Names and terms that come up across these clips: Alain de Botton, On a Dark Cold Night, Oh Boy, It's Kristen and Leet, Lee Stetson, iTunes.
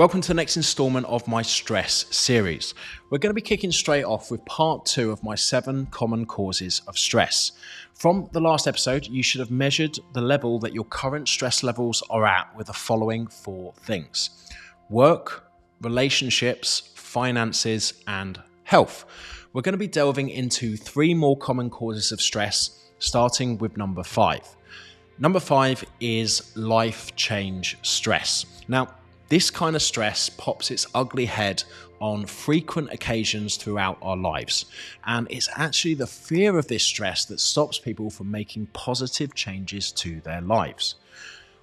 Welcome to the next installment of my stress series. We're going to be kicking straight off with part two of my 7 common causes of stress. From the last episode, you should have measured the level that your current stress levels are at with the following 4 things: work, relationships, finances, and health. We're going to be delving into 3 more common causes of stress, starting with number 5. Number 5 is life change stress. Now, this kind of stress pops its ugly head on frequent occasions throughout our lives. And it's actually the fear of this stress that stops people from making positive changes to their lives.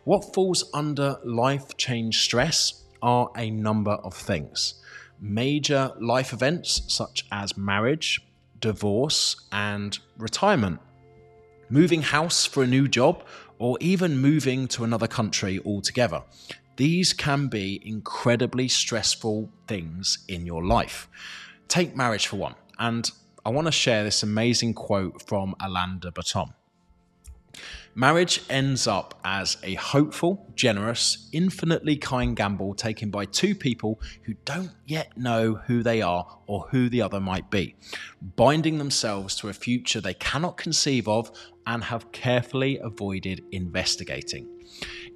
What falls under life change stress are a number of things. Major life events such as marriage, divorce, and retirement. Moving house for a new job, or even moving to another country altogether. These can be incredibly stressful things in your life. Take marriage for one, and I want to share this amazing quote from Alain de Botton. Marriage ends up as a hopeful, generous, infinitely kind gamble taken by 2 people who don't yet know who they are or who the other might be, binding themselves to a future they cannot conceive of and have carefully avoided investigating.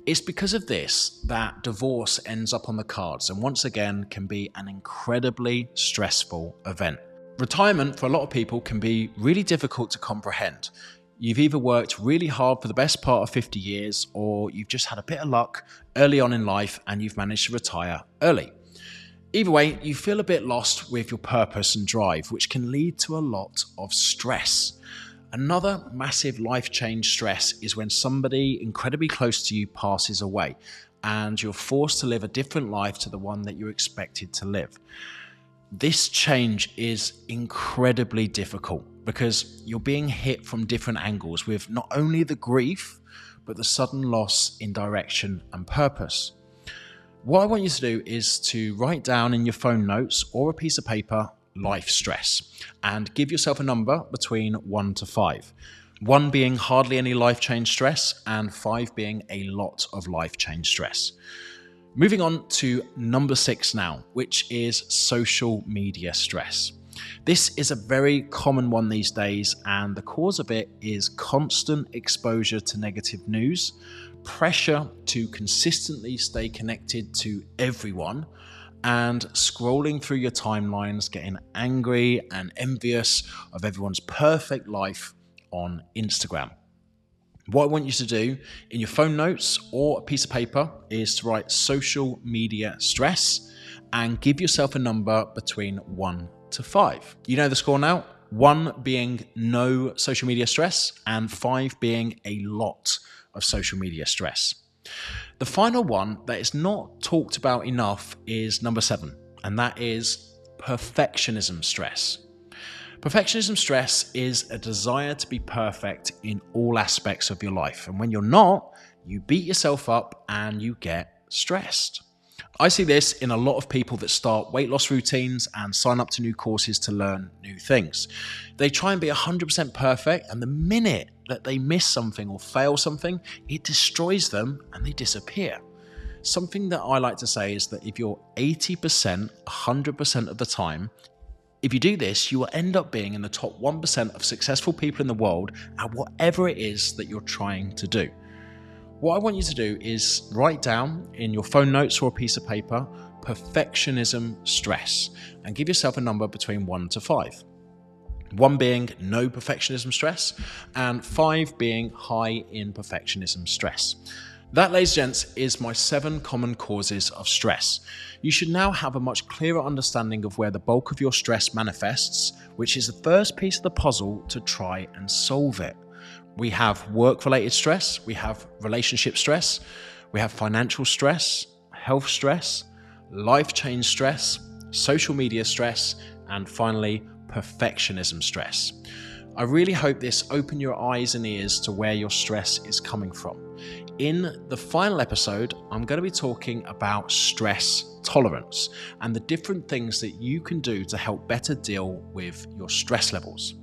It's because of this that divorce ends up on the cards and once again can be an incredibly stressful event. Retirement for a lot of people can be really difficult to comprehend. You've either worked really hard for the best part of 50 years or you've just had a bit of luck early on in life and you've managed to retire early. Either way, you feel a bit lost with your purpose and drive, which can lead to a lot of stress. Another massive life change stress is when somebody incredibly close to you passes away and you're forced to live a different life to the one that you're expected to live. This change is incredibly difficult because you're being hit from different angles with not only the grief, but the sudden loss in direction and purpose. What I want you to do is to write down in your phone notes or a piece of paper life stress and give yourself a number between 1 to 5. 1 being hardly any life change stress and 5 being a lot of life change stress. Moving on to number 6 now, which is social media stress. This is a very common one these days, and the cause of it is constant exposure to negative news, pressure to consistently stay connected to everyone, and scrolling through your timelines, getting angry and envious of everyone's perfect life on Instagram. What I want you to do in your phone notes or a piece of paper is to write social media stress and give yourself a number between 1 to 5. You know the score now. 1 being no social media stress and 5 being a lot of social media stress. The final one that is not talked about enough is number 7, and that is perfectionism stress. Perfectionism stress is a desire to be perfect in all aspects of your life, and when you're not, you beat yourself up and you get stressed. I see this in a lot of people that start weight loss routines and sign up to new courses to learn new things. They try and be 100% perfect, and the minute that they miss something or fail something, it destroys them and they disappear. Something that I like to say is that if you're 80%, 100% of the time, if you do this, you will end up being in the top 1% of successful people in the world at whatever it is that you're trying to do. What I want you to do is write down in your phone notes or a piece of paper, perfectionism stress, and give yourself a number between 1 to 5. 1 being no perfectionism stress, and 5 being high in perfectionism stress. That, ladies and gents, is my 7 common causes of stress. You should now have a much clearer understanding of where the bulk of your stress manifests, which is the first piece of the puzzle to try and solve it. We have work-related stress, we have relationship stress, we have financial stress, health stress, life change stress, social media stress, and finally, perfectionism stress. I really hope this opened your eyes and ears to where your stress is coming from. In the final episode, I'm going to be talking about stress tolerance and the different things that you can do to help better deal with your stress levels.